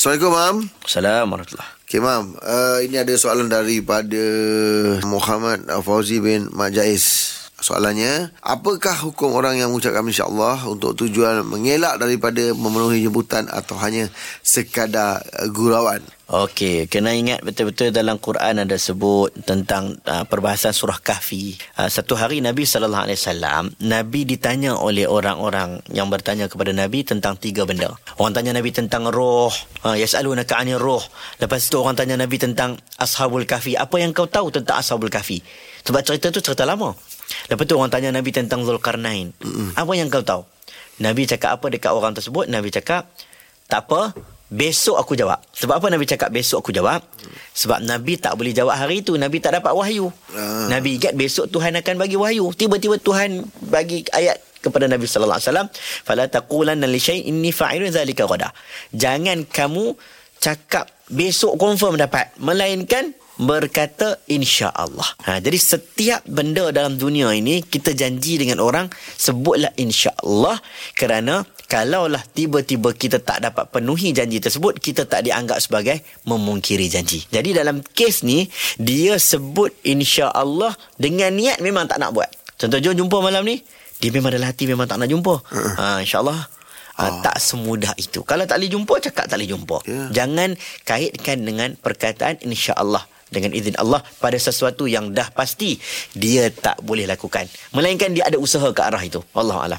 Assalamualaikum, Mam. Assalamualaikum warahmatullahi. Okay, Mam, ini ada soalan daripada Muhammad Al-Fawzi bin Majais. Soalannya, apakah hukum orang yang mengucapkan insya-Allah untuk tujuan mengelak daripada memenuhi jemputan atau hanya sekadar gurauan? Okey, kena ingat betul-betul dalam Quran ada sebut tentang perbahasan surah Kahfi. Satu hari Nabi Sallallahu Alaihi Wasallam, Nabi ditanya oleh orang-orang yang bertanya kepada Nabi tentang tiga benda. Orang tanya Nabi tentang roh, yas'alunaka 'anil roh. Lepas tu orang tanya Nabi tentang Ashabul Kahfi. Apa yang kau tahu tentang Ashabul Kahfi? Sebab cerita tu cerita lama. Lepas tu orang tanya Nabi tentang Zulqarnain. Apa yang kau tahu? Nabi cakap apa dekat orang tersebut? Nabi cakap, tak apa, besok aku jawab. Sebab apa Nabi cakap besok aku jawab? Sebab Nabi tak boleh jawab hari itu. Nabi tak dapat wahyu. Nabi ingat besok Tuhan akan bagi wahyu. Tiba-tiba Tuhan bagi ayat kepada Nabi Sallallahu Alaihi Wasallam. Fala taqulanna lisyai'in infa'ilu zalika ghadan. Jangan kamu cakap besok confirm dapat, melainkan berkata insya-Allah. Jadi setiap benda dalam dunia ini kita janji dengan orang, sebutlah insya-Allah, kerana kalaulah tiba-tiba kita tak dapat penuhi janji tersebut, kita tak dianggap sebagai memungkiri janji. Jadi dalam kes ni dia sebut insya-Allah dengan niat memang tak nak buat. Contoh, jom jumpa malam ni, dia memang dalam hati memang tak nak jumpa. Insya-Allah. Tak semudah itu. Kalau tak boleh jumpa, cakap tak boleh jumpa. Jangan kaitkan dengan perkataan insya-Allah, dengan izin Allah, pada sesuatu yang dah pasti dia tak boleh lakukan, melainkan dia ada usaha ke arah itu. Wallahu a'lam.